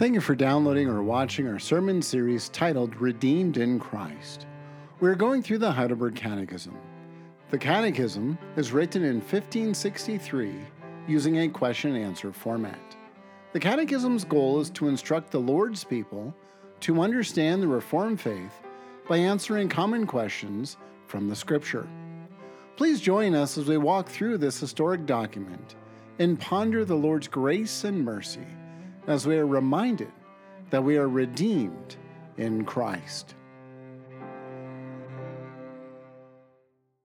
Thank you for downloading or watching our sermon series titled Redeemed in Christ. We're going through the Heidelberg Catechism. The Catechism is written in 1563 using a question and answer format. The Catechism's goal is to instruct the Lord's people to understand the Reformed faith by answering common questions from the Scripture. Please join us as we walk through this historic document and ponder the Lord's grace and mercy as we are reminded that we are redeemed in Christ.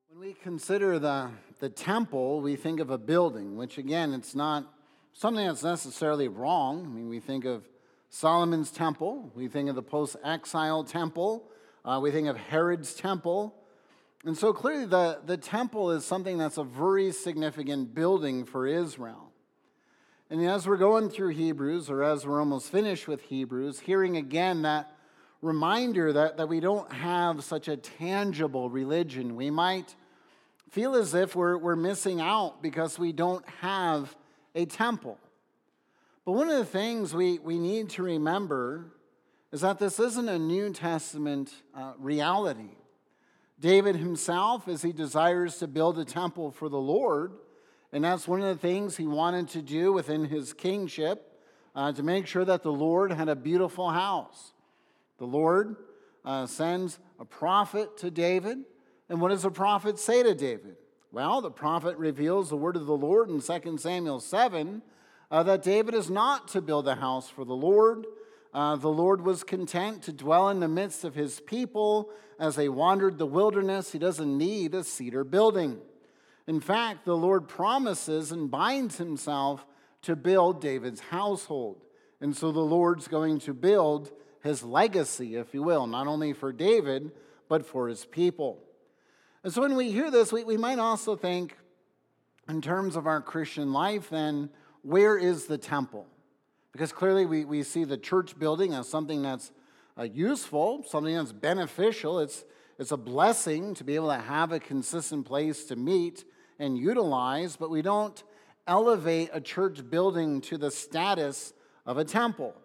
When we consider the temple, we think of a building, which again, it's not something that's necessarily wrong. I mean, we think of Solomon's temple, we think of the post-exile temple, we think of Herod's temple. And so clearly the temple is something that's a very significant building for Israel. And as we're going through Hebrews, or as we're almost finished with Hebrews, hearing again that reminder that we don't have such a tangible religion. We might feel as if we're missing out because we don't have a temple. But one of the things we need to remember is that this isn't a New Testament reality. David himself, as he desires to build a temple for the Lord, and that's one of the things he wanted to do within his kingship, to make sure that the Lord had a beautiful house. The Lord sends a prophet to David. And what does the prophet say to David? Well, the prophet reveals the word of the Lord in 2 Samuel 7, that David is not to build a house for the Lord. The Lord was content to dwell in the midst of his people as they wandered the wilderness. He doesn't need a cedar building. In fact, the Lord promises and binds himself to build David's household. And so the Lord's going to build his legacy, if you will, not only for David, but for his people. And so when we hear this, we might also think, in terms of our Christian life then, where is the temple? Because clearly we see the church building as something that's useful, something that's beneficial. It's a blessing to be able to have a consistent place to meet and utilize, but we don't elevate a church building to the status of a temple.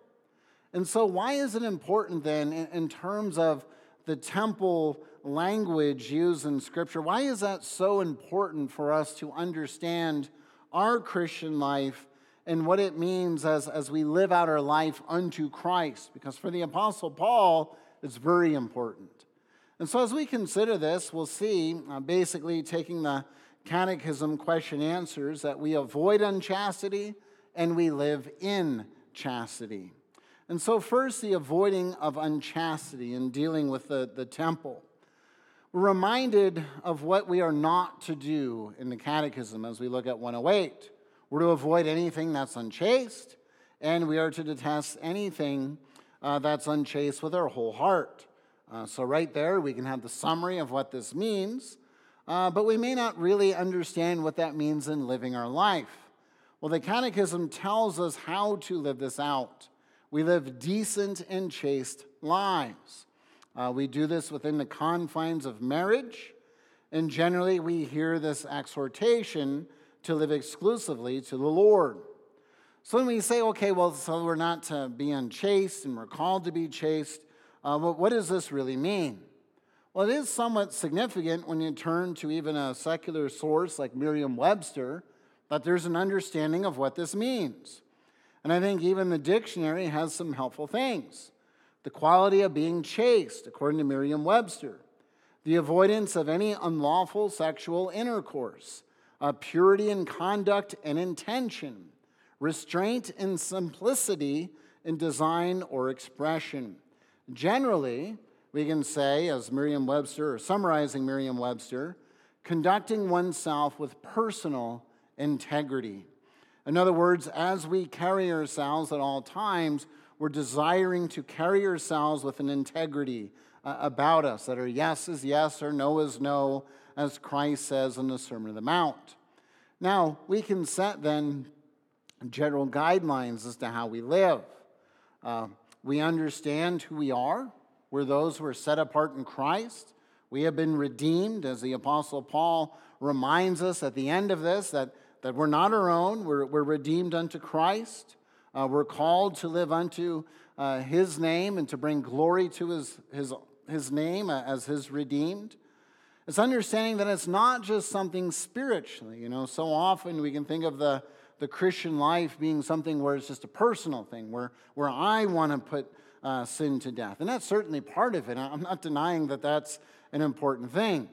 And so why is it important then, in terms of the temple language used in Scripture, why is that so important for us to understand our Christian life and what it means as we live out our life unto Christ? Because for the Apostle Paul, it's very important. And so as we consider this, we'll see, basically taking the catechism question answers, that we avoid unchastity and we live in chastity. And so first, the avoiding of unchastity and dealing with the temple. We're reminded of what we are not to do in the catechism as we look at 108. We're to avoid anything that's unchaste, and we are to detest anything that's unchaste with our whole heart. So right there, we can have the summary of what this means, but we may not really understand what that means in living our life. Well, the Catechism tells us how to live this out. We live decent and chaste lives. We do this within the confines of marriage, and generally we hear this exhortation to live exclusively to the Lord. So when we say, okay, well, so we're not to be unchaste, and we're called to be chaste, what does this really mean? Well, it is somewhat significant when you turn to even a secular source like Merriam-Webster, that there's an understanding of what this means. And I think even the dictionary has some helpful things. The quality of being chaste, according to Merriam-Webster. The avoidance of any unlawful sexual intercourse. Purity in conduct and intention. Restraint and simplicity in design or expression. Generally, we can say, as Merriam-Webster, or summarizing Merriam-Webster, conducting oneself with personal integrity. In other words, as we carry ourselves at all times, we're desiring to carry ourselves with an integrity about us, that our yes is yes or no is no, as Christ says in the Sermon on the Mount. Now, we can set then general guidelines as to how we live. We understand who we are. We're those who are set apart in Christ. We have been redeemed, as the Apostle Paul reminds us at the end of this, that we're not our own. We're redeemed unto Christ. We're called to live unto his name and to bring glory to his name as his redeemed. It's understanding that it's not just something spiritually. You know, so often we can think of the Christian life being something where it's just a personal thing, where I want to put sin to death. And that's certainly part of it. I'm not denying that that's an important thing.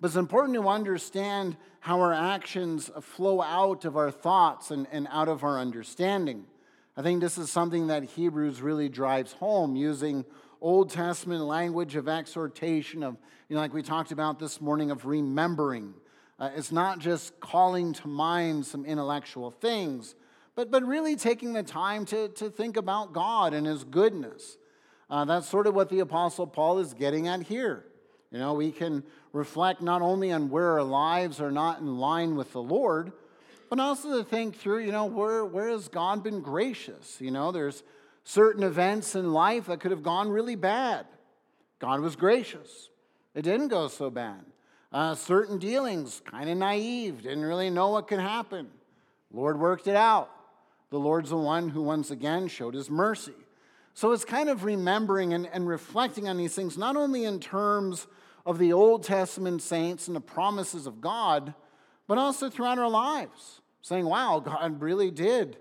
But it's important to understand how our actions flow out of our thoughts and out of our understanding. I think this is something that Hebrews really drives home, using Old Testament language of exhortation, of, you know, like we talked about this morning, of remembering. It's not just calling to mind some intellectual things, but really taking the time to think about God and his goodness. That's sort of what the Apostle Paul is getting at here. You know, we can reflect not only on where our lives are not in line with the Lord, but also to think through, you know, where has God been gracious? You know, there's certain events in life that could have gone really bad. God was gracious. It didn't go so bad. Certain dealings, kind of naive, didn't really know what could happen. Lord worked it out. The Lord's the one who once again showed his mercy. So it's kind of remembering and reflecting on these things, not only in terms of the Old Testament saints and the promises of God, but also throughout our lives, saying, wow, God really did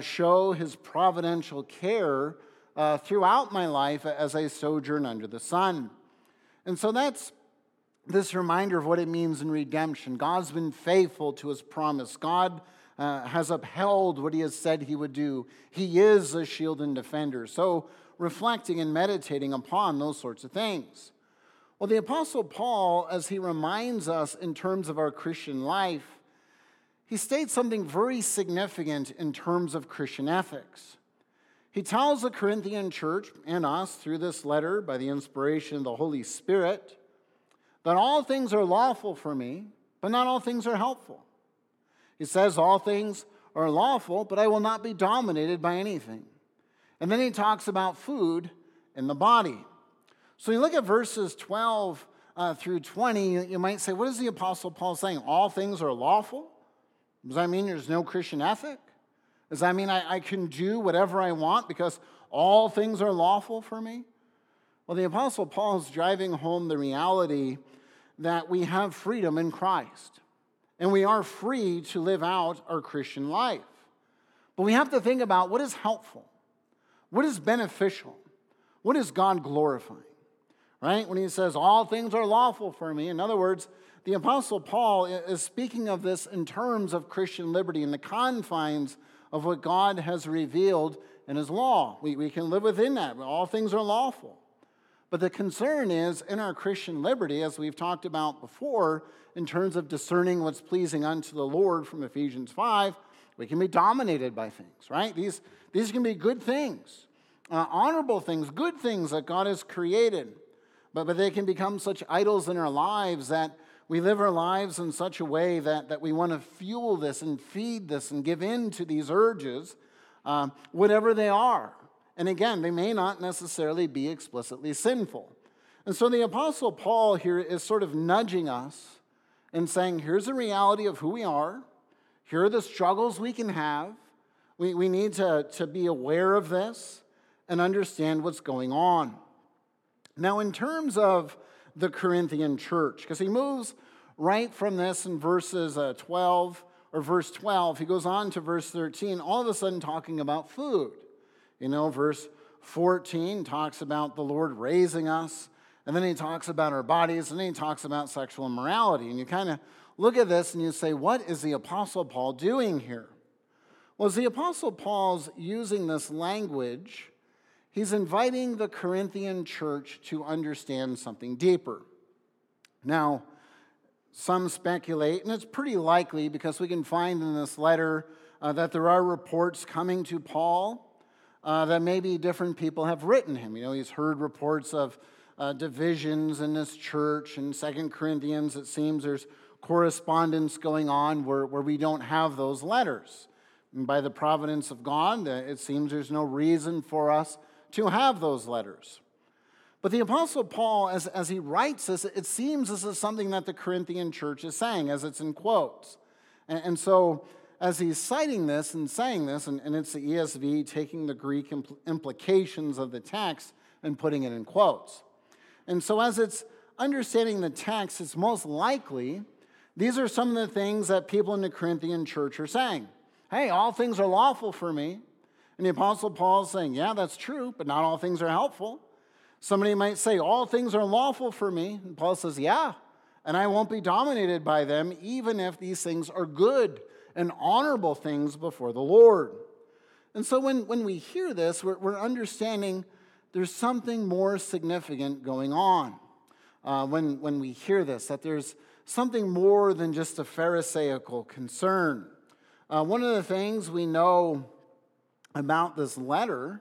show his providential care throughout my life as I sojourn under the sun. And so that's this reminder of what it means in redemption. God's been faithful to his promise. God has upheld what he has said he would do. He is a shield and defender. So reflecting and meditating upon those sorts of things. Well, the Apostle Paul, as he reminds us in terms of our Christian life, he states something very significant in terms of Christian ethics. He tells the Corinthian church and us through this letter by the inspiration of the Holy Spirit that all things are lawful for me, but not all things are helpful. He says all things are lawful, but I will not be dominated by anything. And then he talks about food and the body. So you look at verses 12 through 20, you might say, what is the Apostle Paul saying? All things are lawful? Does that mean there's no Christian ethic? Does that mean I can do whatever I want because all things are lawful for me? Well, the Apostle Paul is driving home the reality that we have freedom in Christ, and we are free to live out our Christian life. But we have to think about what is helpful, what is beneficial, what is God glorifying? Right? When he says, all things are lawful for me. In other words, the Apostle Paul is speaking of this in terms of Christian liberty and the confines of what God has revealed in his law. We can live within that. All things are lawful. But the concern is, in our Christian liberty, as we've talked about before, in terms of discerning what's pleasing unto the Lord from Ephesians 5, we can be dominated by things, right? These can be good things, honorable things, good things that God has created. But they can become such idols in our lives that we live our lives in such a way that we want to fuel this and feed this and give in to these urges, whatever they are. And again, they may not necessarily be explicitly sinful. And so the Apostle Paul here is sort of nudging us and saying, here's the reality of who we are. Here are the struggles we can have. We need to be aware of this and understand what's going on. Now, in terms of the Corinthian church, because he moves right from this in verses 12 or verse 12, he goes on to verse 13, all of a sudden talking about food. You know, verse 14 talks about the Lord raising us, and then he talks about our bodies, and then he talks about sexual immorality. And you kind of look at this and you say, what is the Apostle Paul doing here? Well, as the Apostle Paul's using this language, he's inviting the Corinthian church to understand something deeper. Now, some speculate, and it's pretty likely because we can find in this letter that there are reports coming to Paul that maybe different people have written him. You know, he's heard reports of divisions in this church. In 2 Corinthians, it seems there's correspondence going on where we don't have those letters. And by the providence of God, it seems there's no reason for us to have those letters. But the Apostle Paul, as he writes this, it seems this is something that the Corinthian church is saying, as it's in quotes. And so as he's citing this and saying this, and it's the ESV taking the Greek implications of the text and putting it in quotes. And so as it's understanding the text, it's most likely these are some of the things that people in the Corinthian church are saying. Hey, all things are lawful for me. And the Apostle Paul is saying, yeah, that's true, but not all things are helpful. Somebody might say, all things are lawful for me. And Paul says, yeah, and I won't be dominated by them, even if these things are good and honorable things before the Lord. And so when we hear this, we're understanding there's something more significant going on when we hear this, that there's something more than just a Pharisaical concern. One of the things we know about this letter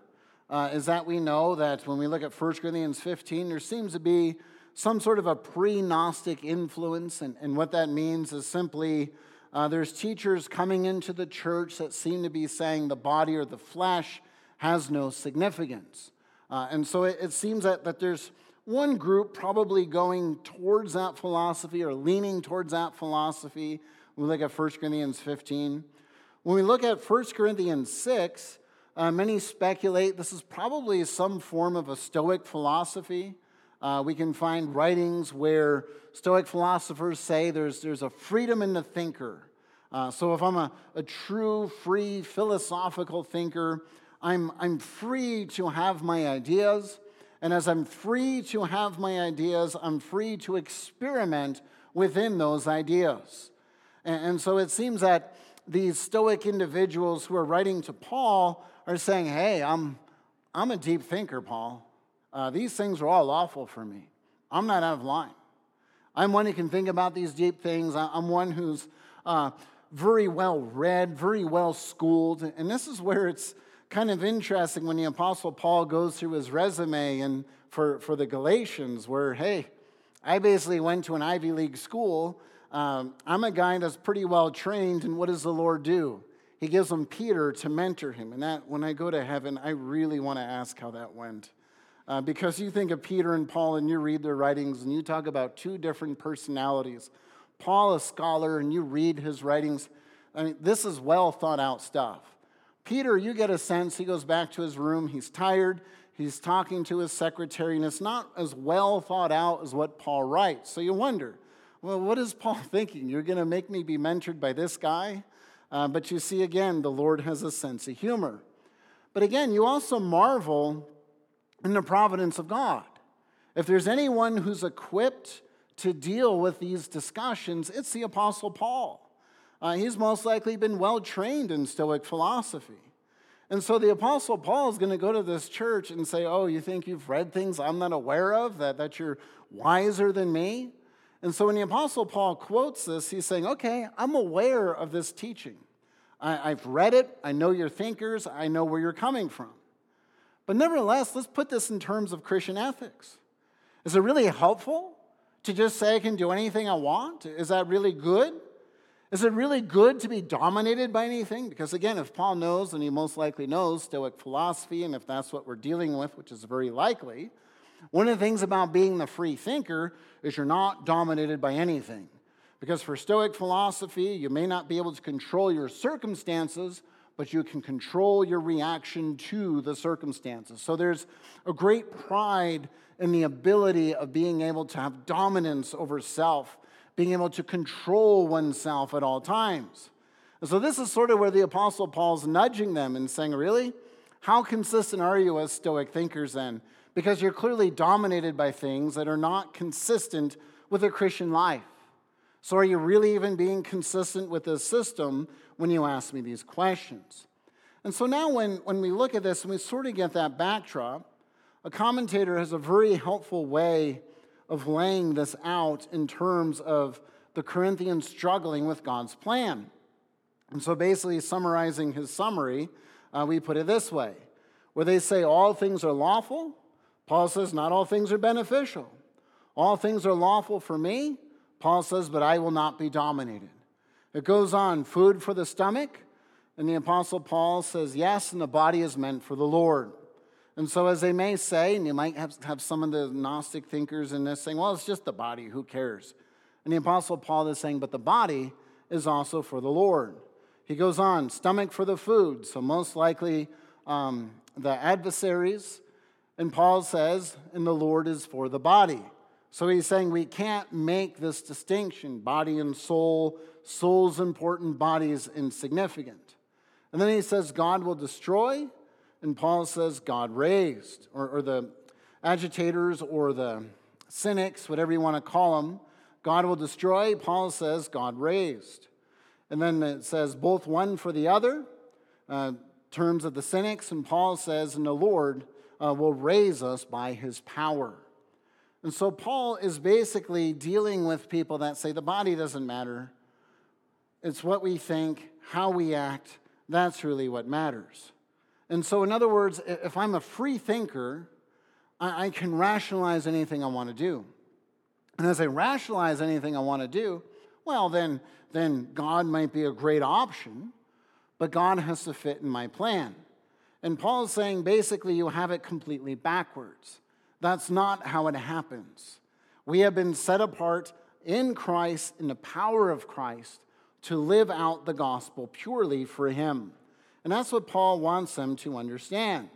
is that we know that when we look at 1 Corinthians 15, there seems to be some sort of a pre-Gnostic influence, and what that means is simply there's teachers coming into the church that seem to be saying the body or the flesh has no significance. And so it seems that there's one group probably going towards that philosophy or leaning towards that philosophy. We look at 1 Corinthians 15. When we look at 1 Corinthians 6, many speculate this is probably some form of a Stoic philosophy. We can find writings where Stoic philosophers say there's a freedom in the thinker. So if I'm a true, free, philosophical thinker, I'm free to have my ideas. And as I'm free to have my ideas, I'm free to experiment within those ideas. And so it seems that these Stoic individuals who are writing to Paul are saying, hey, I'm a deep thinker, Paul. These things are all lawful for me. I'm not out of line. I'm one who can think about these deep things. I'm one who's very well read, very well schooled. And this is where it's kind of interesting when the Apostle Paul goes through his resume and for the Galatians where, hey, I basically went to an Ivy League school. I'm a guy that's pretty well trained, and what does the Lord do? He gives him Peter to mentor him. And that when I go to heaven, I really want to ask how that went. Because you think of Peter and Paul and you read their writings and you talk about two different personalities. Paul, a scholar, and you read his writings. I mean, this is well thought out stuff. Peter, you get a sense, he goes back to his room, he's tired, he's talking to his secretary, and it's not as well thought out as what Paul writes. So you wonder, well, what is Paul thinking? You're going to make me be mentored by this guy? But you see, again, the Lord has a sense of humor. But again, you also marvel in the providence of God. If there's anyone who's equipped to deal with these discussions, it's the Apostle Paul. He's most likely been well trained in Stoic philosophy. And so the Apostle Paul is going to go to this church and say, oh, you think you've read things I'm not aware of, that you're wiser than me? And so when the Apostle Paul quotes this, he's saying, okay, I'm aware of this teaching. I've read it. I know you're thinkers. I know where you're coming from. But nevertheless, let's put this in terms of Christian ethics. Is it really helpful to just say I can do anything I want? Is that really good? Is it really good to be dominated by anything? Because again, if Paul knows, and he most likely knows, Stoic philosophy, and if that's what we're dealing with, which is very likely, one of the things about being the free thinker is you're not dominated by anything. Because for Stoic philosophy, you may not be able to control your circumstances, but you can control your reaction to the circumstances. So there's a great pride in the ability of being able to have dominance over self, being able to control oneself at all times. And so this is sort of where the Apostle Paul's nudging them and saying, really? How consistent are you as Stoic thinkers then? Because you're clearly dominated by things that are not consistent with a Christian life. So are you really even being consistent with this system when you ask me these questions? And so now when we look at this and we sort of get that backdrop, a commentator has a very helpful way of laying this out in terms of the Corinthians struggling with God's plan. And so basically summarizing his summary, we put it this way. Where they say all things are lawful, Paul says not all things are beneficial. All things are lawful for me, Paul says, but I will not be dominated. It goes on, food for the stomach, and the Apostle Paul says, yes, and the body is meant for the Lord. And so as they may say, and you might have some of the Gnostic thinkers in this saying, well, it's just the body, who cares? And the Apostle Paul is saying, but the body is also for the Lord. He goes on, stomach for the food. So most likely the adversaries. And Paul says, and the Lord is for the body. So he's saying we can't make this distinction, body and soul, soul's important, body's insignificant. And then he says God will destroy, and Paul says God raised, or the agitators or the cynics, whatever you want to call them, God will destroy, Paul says God raised. And then it says both one for the other, terms of the cynics, and Paul says, and the Lord will raise us by his power. And so Paul is basically dealing with people that say the body doesn't matter. It's what we think, how we act, that's really what matters. And so in other words, if I'm a free thinker, I can rationalize anything I want to do. And as I rationalize anything I want to do, well, then God might be a great option, but God has to fit in my plan. And Paul's saying, basically, you have it completely backwards. That's not how it happens. We have been set apart in Christ, in the power of Christ, to live out the gospel purely for him. And that's what Paul wants them to understand.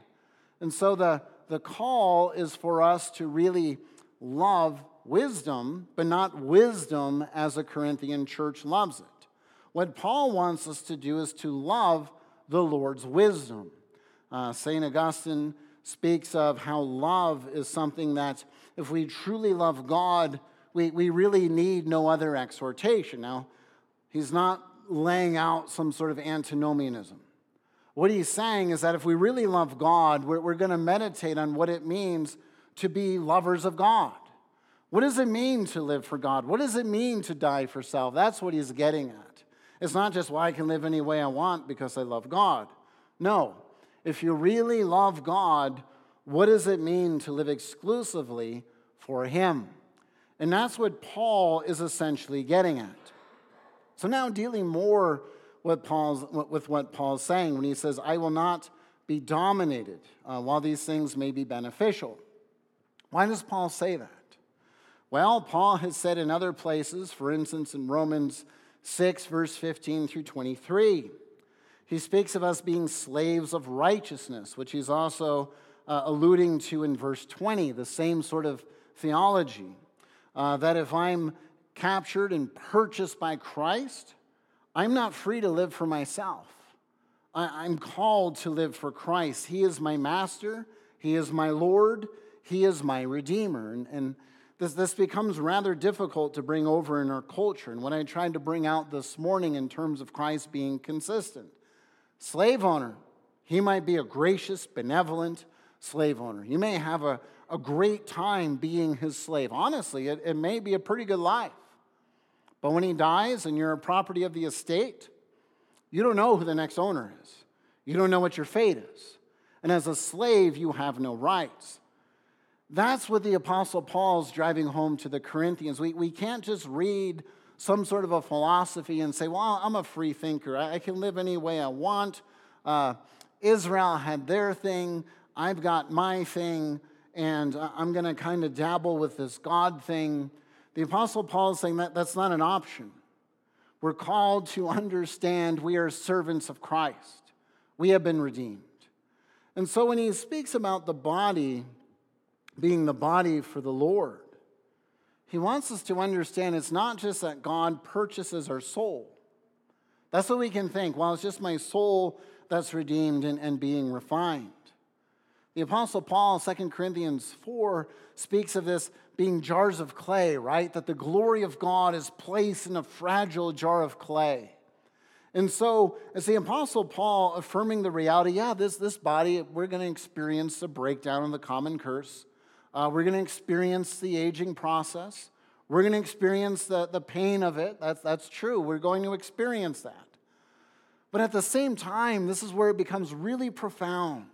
And so the call is for us to really love wisdom, but not wisdom as the Corinthian church loves it. What Paul wants us to do is to love the Lord's wisdom. St. Augustine speaks of how love is something that if we truly love God, we really need no other exhortation. Now, he's not laying out some sort of antinomianism. What he's saying is that if we really love God, we're going to meditate on what it means to be lovers of God. What does it mean to live for God? What does it mean to die for self? That's what he's getting at. It's not just, well, I can live any way I want because I love God. No. If you really love God, what does it mean to live exclusively for him? And that's what Paul is essentially getting at. So now dealing more with what Paul's saying when he says, I will not be dominated while these things may be beneficial. Why does Paul say that? Well, Paul has said in other places, for instance, in Romans 6, verse 15 through 23, he speaks of us being slaves of righteousness, which he's also alluding to in verse 20, the same sort of theology, that if I'm captured and purchased by Christ, I'm not free to live for myself. I'm called to live for Christ. He is my master. He is my Lord. He is my Redeemer. And this becomes rather difficult to bring over in our culture. And what I tried to bring out this morning in terms of Christ being consistent. Slave owner, he might be a gracious, benevolent slave owner. You may have a great time being his slave. Honestly, it may be a pretty good life. But when he dies and you're a property of the estate, you don't know who the next owner is. You don't know what your fate is. And as a slave, you have no rights. That's what the Apostle Paul's driving home to the Corinthians. We can't just read some sort of a philosophy and say, well, I'm a free thinker. I can live any way I want. Israel had their thing. I've got my thing. And I'm going to kind of dabble with this God thing. The Apostle Paul is saying that that's not an option. We're called to understand we are servants of Christ. We have been redeemed. And so when he speaks about the body being the body for the Lord, he wants us to understand it's not just that God purchases our soul. That's what we can think. Well, it's just my soul that's redeemed and being refined. The Apostle Paul, 2 Corinthians 4, speaks of this being jars of clay, right? That the glory of God is placed in a fragile jar of clay. And so, as the Apostle Paul affirming the reality, this body, we're going to experience the breakdown of the common curse. We're going to experience the aging process. We're going to experience the pain of it. That's true. We're going to experience that. But at the same time, this is where it becomes really profound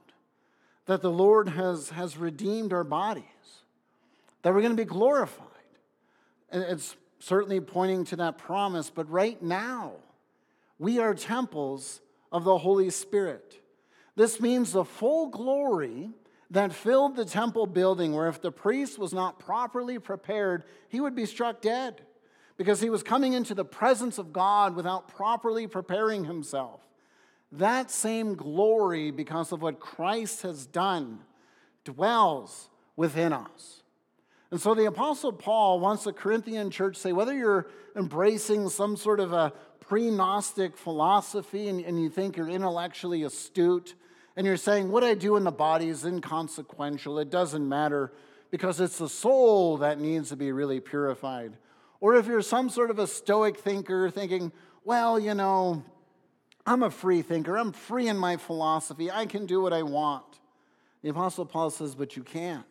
that the Lord has redeemed our bodies, that we're going to be glorified. And it's certainly pointing to that promise. But right now, we are temples of the Holy Spirit. This means the full glory that filled the temple building, where if the priest was not properly prepared, he would be struck dead. because he was coming into the presence of God without properly preparing himself. That same glory, because of what Christ has done, dwells within us. And so the Apostle Paul wants the Corinthian church to say, whether you're embracing some sort of a pre-Gnostic philosophy and you think you're intellectually astute, and you're saying, what I do in the body is inconsequential, it doesn't matter, because it's the soul that needs to be really purified. Or if you're some sort of a Stoic thinker thinking, well, you know, I'm a free thinker, I'm free in my philosophy, I can do what I want. The Apostle Paul says, but you can't,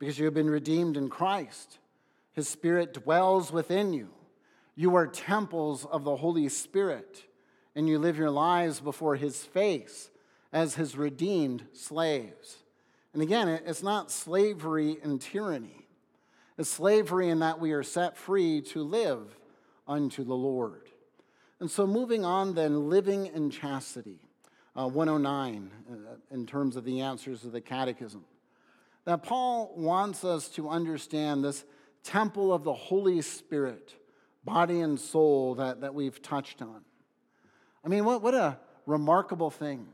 because you have been redeemed in Christ. His Spirit dwells within you. You are temples of the Holy Spirit, and you live your lives before His face as His redeemed slaves. And again, it's not slavery and tyranny. It's slavery in that we are set free to live unto the Lord. And so moving on then, living in chastity, 109, in terms of the answers of the Catechism. That Paul wants us to understand this temple of the Holy Spirit, body and soul, that we've touched on. I mean, what a remarkable thing.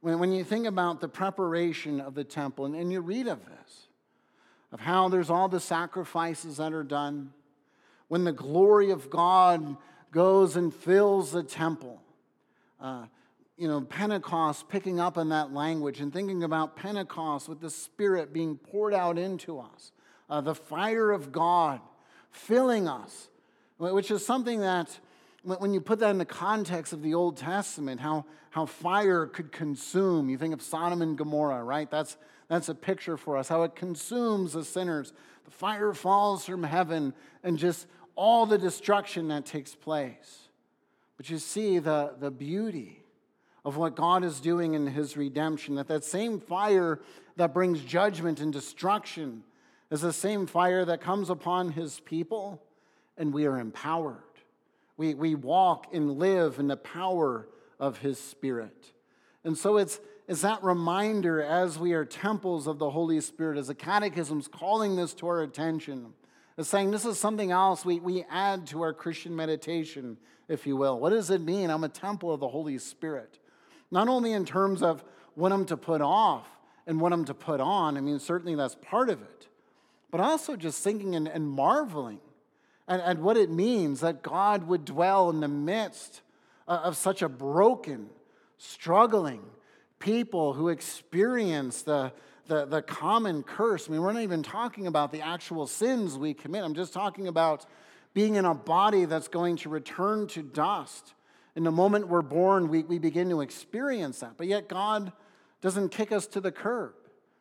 When you think about the preparation of the temple, and you read of this, of how there's all the sacrifices that are done, when the glory of God goes and fills the temple, Pentecost, picking up on that language and thinking about Pentecost with the Spirit being poured out into us, the fire of God filling us, which is something that, when you put that in the context of the Old Testament, how fire could consume. You think of Sodom and Gomorrah, right? That's a picture for us, how it consumes the sinners. The fire falls from heaven and just all the destruction that takes place. But you see the beauty of what God is doing in His redemption, that same fire that brings judgment and destruction is the same fire that comes upon His people, and we are empowered. We walk and live in the power of His Spirit. And so it's that reminder, as we are temples of the Holy Spirit, as the Catechism's calling this to our attention, it's saying this is something else we add to our Christian meditation, if you will. What does it mean? I'm a temple of the Holy Spirit. Not only in terms of what I'm to put off and what I'm to put on, I mean, certainly that's part of it, but also just thinking and marveling at what it means that God would dwell in the midst of such a broken, struggling people who experience the common curse. I mean, we're not even talking about the actual sins we commit. I'm just talking about being in a body that's going to return to dust. In the moment we're born, we begin to experience that. But yet God doesn't kick us to the curb.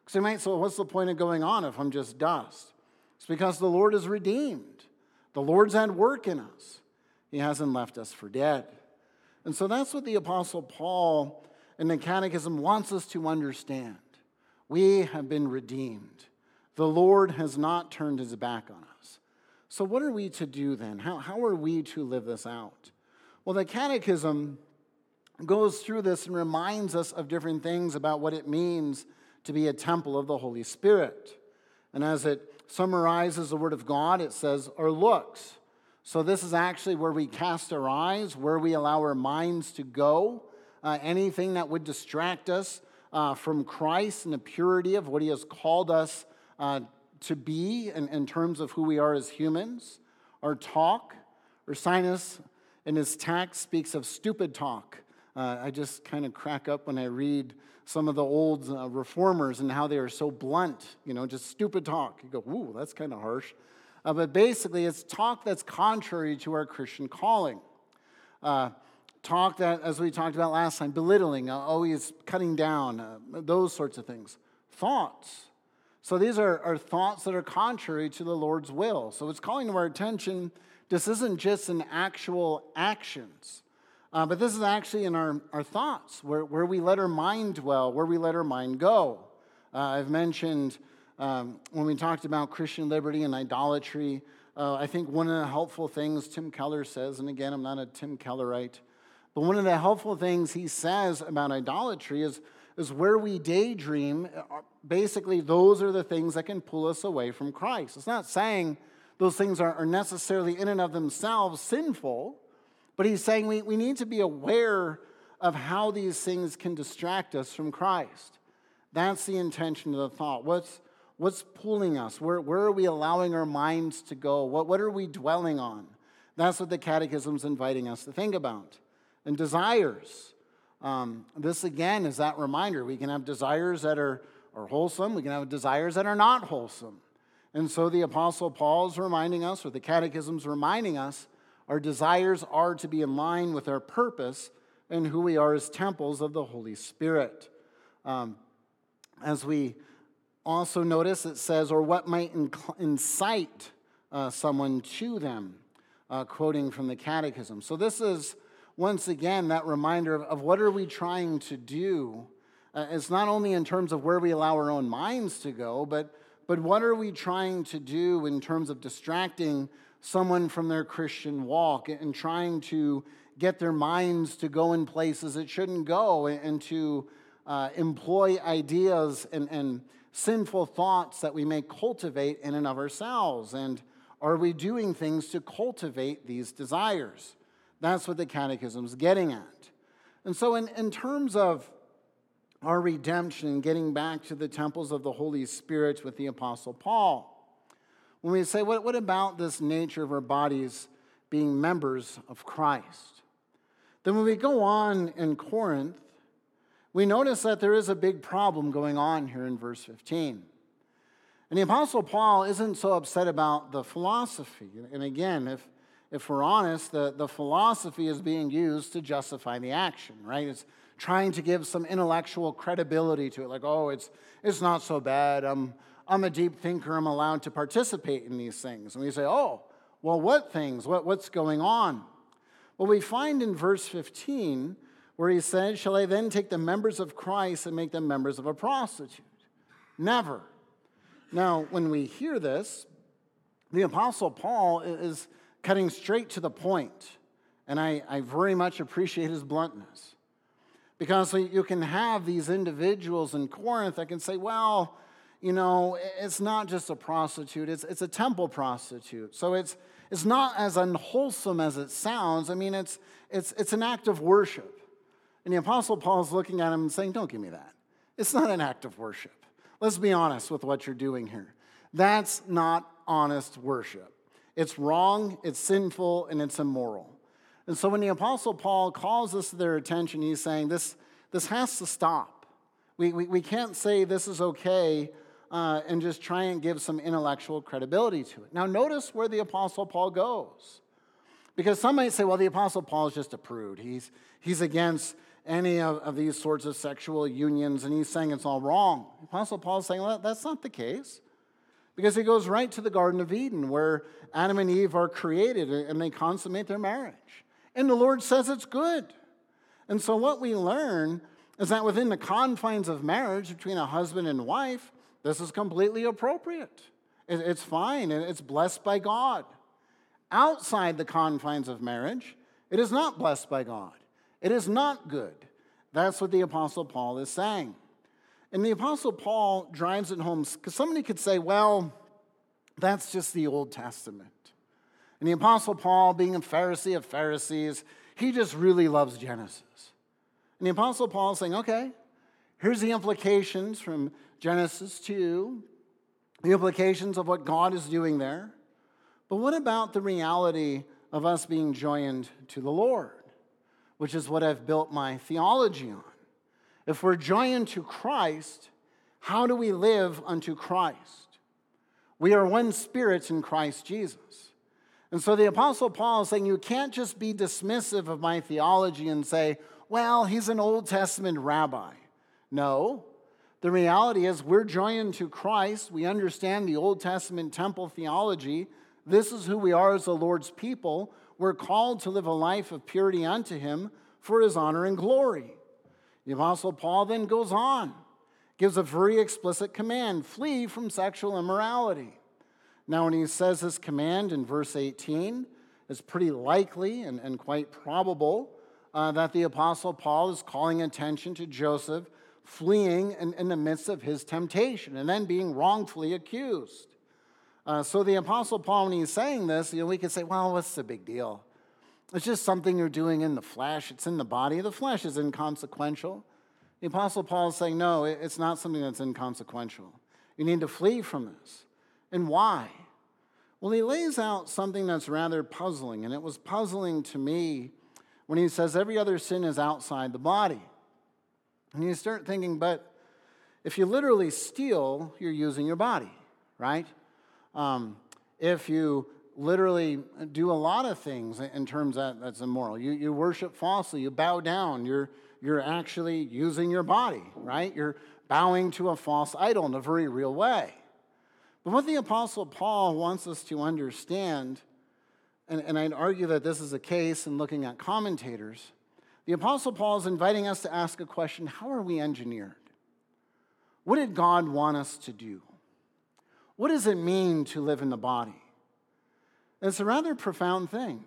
Because you might say, well, what's the point of going on if I'm just dust? It's because the Lord is redeemed. The Lord's at work in us. He hasn't left us for dead. And so that's what the Apostle Paul in the Catechism wants us to understand. We have been redeemed. The Lord has not turned His back on us. So what are we to do then? How are we to live this out? Well, the Catechism goes through this and reminds us of different things about what it means to be a temple of the Holy Spirit. And as it summarizes the Word of God, it says, our looks. So this is actually where we cast our eyes, where we allow our minds to go. Anything that would distract us from Christ and the purity of what He has called us to be in terms of who we are as humans. Our talk, Ursinus in his text speaks of stupid talk. I just kind of crack up when I read some of the old reformers and how they are so blunt, just stupid talk. You go, ooh, that's kind of harsh. But basically, it's talk that's contrary to our Christian calling. Talk that, as we talked about last time, belittling, always cutting down, those sorts of things. Thoughts. So these are thoughts that are contrary to the Lord's will. So it's calling to our attention, this isn't just in actual actions. But this is actually in our thoughts, where we let our mind dwell, where we let our mind go. I've mentioned when we talked about Christian liberty and idolatry, I think one of the helpful things Tim Keller says, and again, I'm not a Tim Kellerite, but one of the helpful things he says about idolatry is where we daydream, basically those are the things that can pull us away from Christ. It's not saying Those things are necessarily in and of themselves sinful, but he's saying we need to be aware of how these things can distract us from Christ. That's the intention of the thought. What's pulling us? Where are we allowing our minds to go? What are we dwelling on? That's what the Catechism's inviting us to think about. And desires. This, again, is that reminder. We can have desires that are wholesome. We can have desires that are not wholesome. And so the Apostle Paul's reminding us, or the Catechism's reminding us, our desires are to be in line with our purpose and who we are as temples of the Holy Spirit. As we also notice, it says, or what might incite someone to them, quoting from the Catechism. So this is, once again, that reminder of what are we trying to do. It's not only in terms of where we allow our own minds to go, but what are we trying to do in terms of distracting someone from their Christian walk and trying to get their minds to go in places it shouldn't go and to employ ideas and sinful thoughts that we may cultivate in and of ourselves. And are we doing things to cultivate these desires? That's what the Catechism's getting at. And so in terms of our redemption, getting back to the temples of the Holy Spirit with the Apostle Paul, when we say, what about this nature of our bodies being members of Christ? Then when we go on in Corinth, we notice that there is a big problem going on here in verse 15. And the Apostle Paul isn't so upset about the philosophy. And again, if we're honest, the philosophy is being used to justify the action, right? It's trying to give some intellectual credibility to it, like, oh, it's not so bad. I'm a deep thinker. I'm allowed to participate in these things. And we say, oh, well, what things? What's going on? Well, we find in verse 15 where he says, shall I then take the members of Christ and make them members of a prostitute? Never. Now, when we hear this, the Apostle Paul is cutting straight to the point, and I very much appreciate his bluntness. Because you can have these individuals in Corinth that can say, well, you know, it's not just a prostitute, it's a temple prostitute. So it's not as unwholesome as it sounds. I mean, it's an act of worship. And the Apostle Paul's looking at him and saying, don't give me that. It's not an act of worship. Let's be honest with what you're doing here. That's not honest worship. It's wrong, it's sinful, and it's immoral. And so when the Apostle Paul calls this to their attention, he's saying this has to stop. We can't say this is okay and just try and give some intellectual credibility to it. Now notice where the Apostle Paul goes. Because some might say, well, the Apostle Paul is just a prude. He's against any of these sorts of sexual unions, and he's saying it's all wrong. The Apostle Paul is saying, well, that's not the case. Because he goes right to the Garden of Eden where Adam and Eve are created and they consummate their marriage. And the Lord says it's good. And so what we learn is that within the confines of marriage between a husband and wife, this is completely appropriate. It's fine and it's blessed by God. Outside the confines of marriage, it is not blessed by God. It is not good. That's what the Apostle Paul is saying. And the Apostle Paul drives it home, because somebody could say, well, that's just the Old Testament. And the Apostle Paul, being a Pharisee of Pharisees, he just really loves Genesis. And the Apostle Paul is saying, okay, here's the implications from Genesis 2, the implications of what God is doing there. But what about the reality of us being joined to the Lord, which is what I've built my theology on? If we're joined to Christ, how do we live unto Christ? We are one spirit in Christ Jesus. And so the Apostle Paul is saying, you can't just be dismissive of my theology and say, well, he's an Old Testament rabbi. No. The reality is we're joined to Christ. We understand the Old Testament temple theology. This is who we are as the Lord's people. We're called to live a life of purity unto him for his honor and glory. The Apostle Paul then goes on, gives a very explicit command, flee from sexual immorality. Now, when he says this command in verse 18, it's pretty likely and quite probable that the Apostle Paul is calling attention to Joseph fleeing in the midst of his temptation and then being wrongfully accused. So the Apostle Paul, when he's saying this, we could say, well, what's the big deal? It's just something you're doing in the flesh. It's in the body. The flesh is inconsequential. The Apostle Paul is saying, no, it's not something that's inconsequential. You need to flee from this. And why? Well, he lays out something that's rather puzzling, and it was puzzling to me when he says every other sin is outside the body. And you start thinking, but if you literally steal, you're using your body, right? If you literally do a lot of things in terms that's immoral, you worship falsely, you bow down, you're actually using your body, right? You're bowing to a false idol in a very real way. But what the Apostle Paul wants us to understand, and I'd argue that this is the case in looking at commentators, the Apostle Paul is inviting us to ask a question: how are we engineered? What did God want us to do? What does it mean to live in the body? And it's a rather profound thing.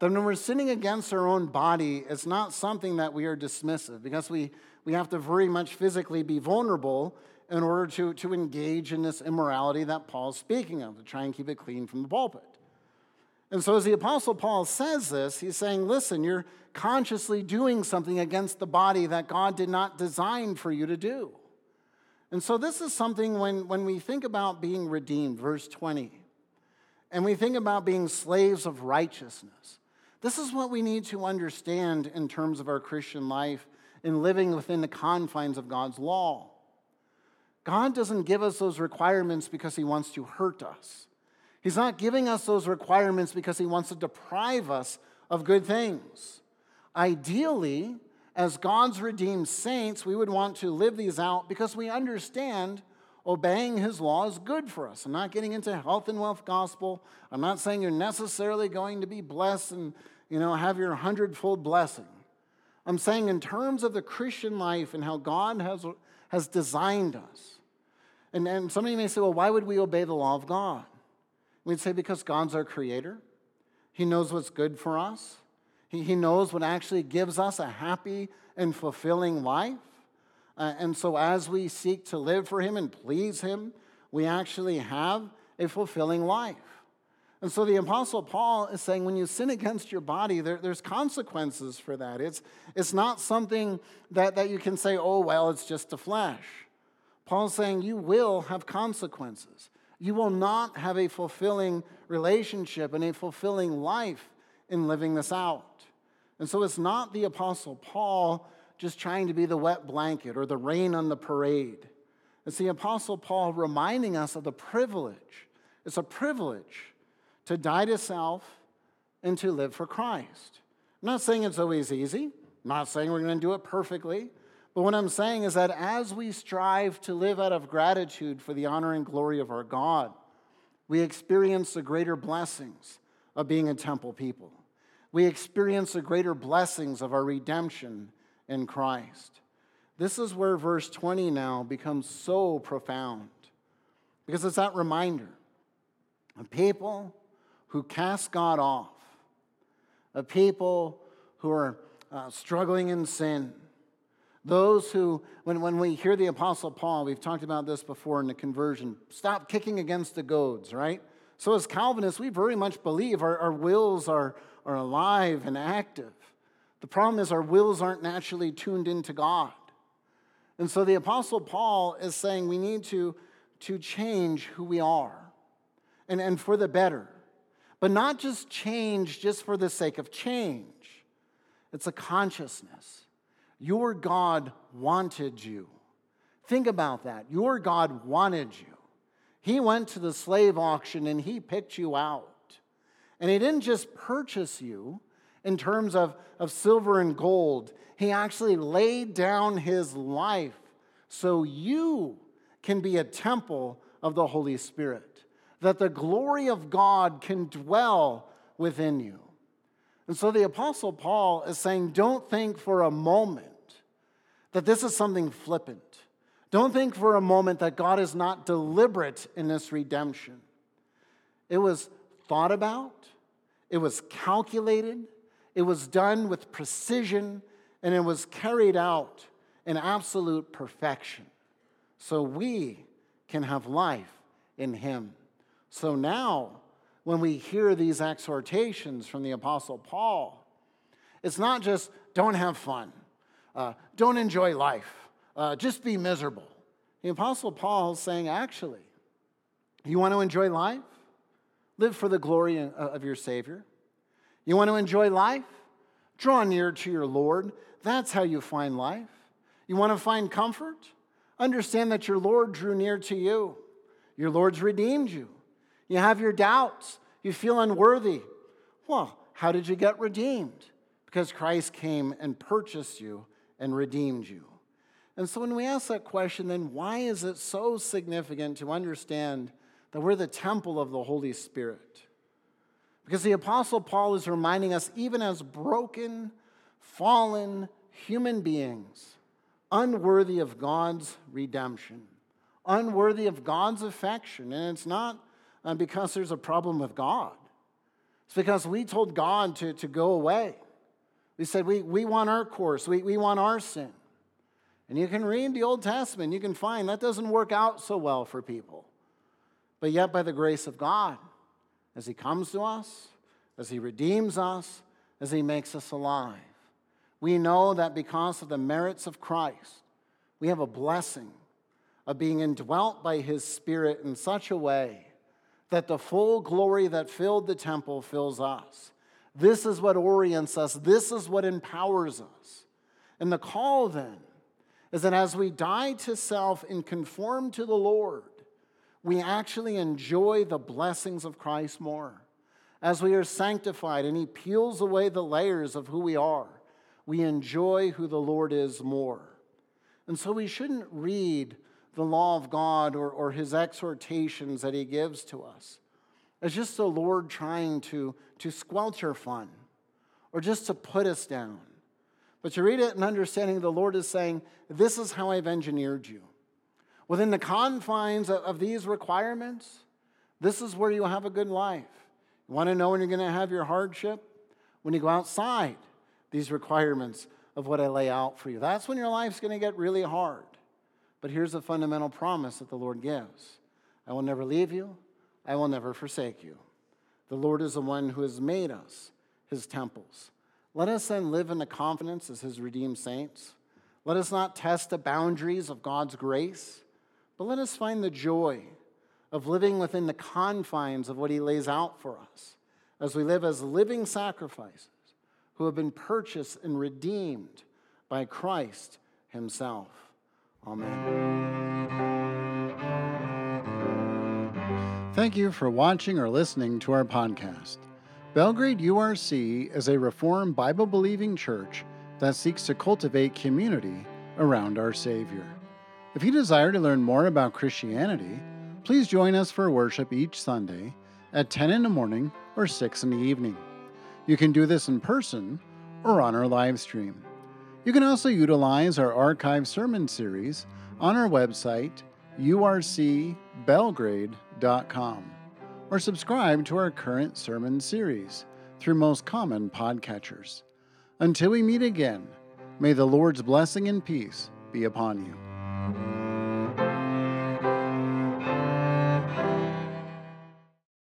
That when we're sinning against our own body, it's not something that we are dismissive, because we have to very much physically be vulnerable in order to engage in this immorality that Paul's speaking of, to try and keep it clean from the pulpit. And so as the Apostle Paul says this, he's saying, listen, you're consciously doing something against the body that God did not design for you to do. And so this is something when we think about being redeemed, verse 20, and we think about being slaves of righteousness, this is what we need to understand in terms of our Christian life and living within the confines of God's law. God doesn't give us those requirements because he wants to hurt us. He's not giving us those requirements because he wants to deprive us of good things. Ideally, as God's redeemed saints, we would want to live these out because we understand obeying his law is good for us. I'm not getting into health and wealth gospel. I'm not saying you're necessarily going to be blessed and, have your 100-fold blessing. I'm saying in terms of the Christian life and how God has designed us. And somebody may say, well, why would we obey the law of God? We'd say because God's our creator. He knows what's good for us. He knows what actually gives us a happy and fulfilling life. And so as we seek to live for him and please him, we actually have a fulfilling life. And so the Apostle Paul is saying when you sin against your body, there's consequences for that. It's not something that you can say, oh, well, it's just the flesh. Paul's saying you will have consequences. You will not have a fulfilling relationship and a fulfilling life in living this out. And so it's not the Apostle Paul just trying to be the wet blanket or the rain on the parade. It's the Apostle Paul reminding us of the privilege. It's a privilege to die to self and to live for Christ. I'm not saying it's always easy. I'm not saying we're going to do it perfectly. But what I'm saying is that as we strive to live out of gratitude for the honor and glory of our God, we experience the greater blessings of being a temple people. We experience the greater blessings of our redemption in Christ. This is where verse 20 now becomes so profound, because it's that reminder of people who cast God off, of people who are struggling in sin. Those who, when we hear the Apostle Paul, we've talked about this before in the conversion, stop kicking against the goads, right? So as Calvinists, we very much believe our wills are alive and active. The problem is our wills aren't naturally tuned into God. And so the Apostle Paul is saying we need to change who we are, and for the better. But not just change just for the sake of change. It's a consciousness. Your God wanted you. Think about that. Your God wanted you. He went to the slave auction and he picked you out. And he didn't just purchase you in terms of silver and gold. He actually laid down his life so you can be a temple of the Holy Spirit, that the glory of God can dwell within you. And so the Apostle Paul is saying, don't think for a moment that this is something flippant. Don't think for a moment that God is not deliberate in this redemption. It was thought about. It was calculated. It was done with precision. And it was carried out in absolute perfection, so we can have life in him. So now, when we hear these exhortations from the Apostle Paul, it's not just don't have fun, don't enjoy life, just be miserable. The Apostle Paul is saying, actually, you want to enjoy life? Live for the glory of your Savior. You want to enjoy life? Draw near to your Lord. That's how you find life. You want to find comfort? Understand that your Lord drew near to you. Your Lord's redeemed you. You have your doubts. You feel unworthy. Well, how did you get redeemed? Because Christ came and purchased you and redeemed you. And so when we ask that question, then why is it so significant to understand that we're the temple of the Holy Spirit? Because the Apostle Paul is reminding us, even as broken, fallen human beings, unworthy of God's redemption, unworthy of God's affection. And it's not because there's a problem with God. It's because we told God to go away. We said, we want our course. We want our sin. And you can read the Old Testament. You can find that doesn't work out so well for people. But yet, by the grace of God, as he comes to us, as he redeems us, as he makes us alive, we know that because of the merits of Christ, we have a blessing of being indwelt by his Spirit in such a way that the full glory that filled the temple fills us. This is what orients us. This is what empowers us. And the call then is that as we die to self and conform to the Lord, we actually enjoy the blessings of Christ more. As we are sanctified and he peels away the layers of who we are, we enjoy who the Lord is more. And so we shouldn't read the law of God or his exhortations that he gives to us as just the Lord trying to squelch our fun or just to put us down. But you read it and understanding the Lord is saying, this is how I've engineered you. Within the confines of these requirements, this is where you have a good life. You want to know when you're going to have your hardship? When you go outside these requirements of what I lay out for you. That's when your life's going to get really hard. But here's a fundamental promise that the Lord gives. I will never leave you. I will never forsake you. The Lord is the one who has made us his temples. Let us then live in the confidence as his redeemed saints. Let us not test the boundaries of God's grace, but let us find the joy of living within the confines of what he lays out for us as we live as living sacrifices who have been purchased and redeemed by Christ himself. Amen. Thank you for watching or listening to our podcast. Belgrade URC is a Reformed Bible-believing church that seeks to cultivate community around our Savior. If you desire to learn more about Christianity, please join us for worship each Sunday at 10 in the morning or 6 in the evening. You can do this in person or on our live stream. You can also utilize our archive sermon series on our website, urcbelgrade.com, or subscribe to our current sermon series through most common podcatchers. Until we meet again, may the Lord's blessing and peace be upon you.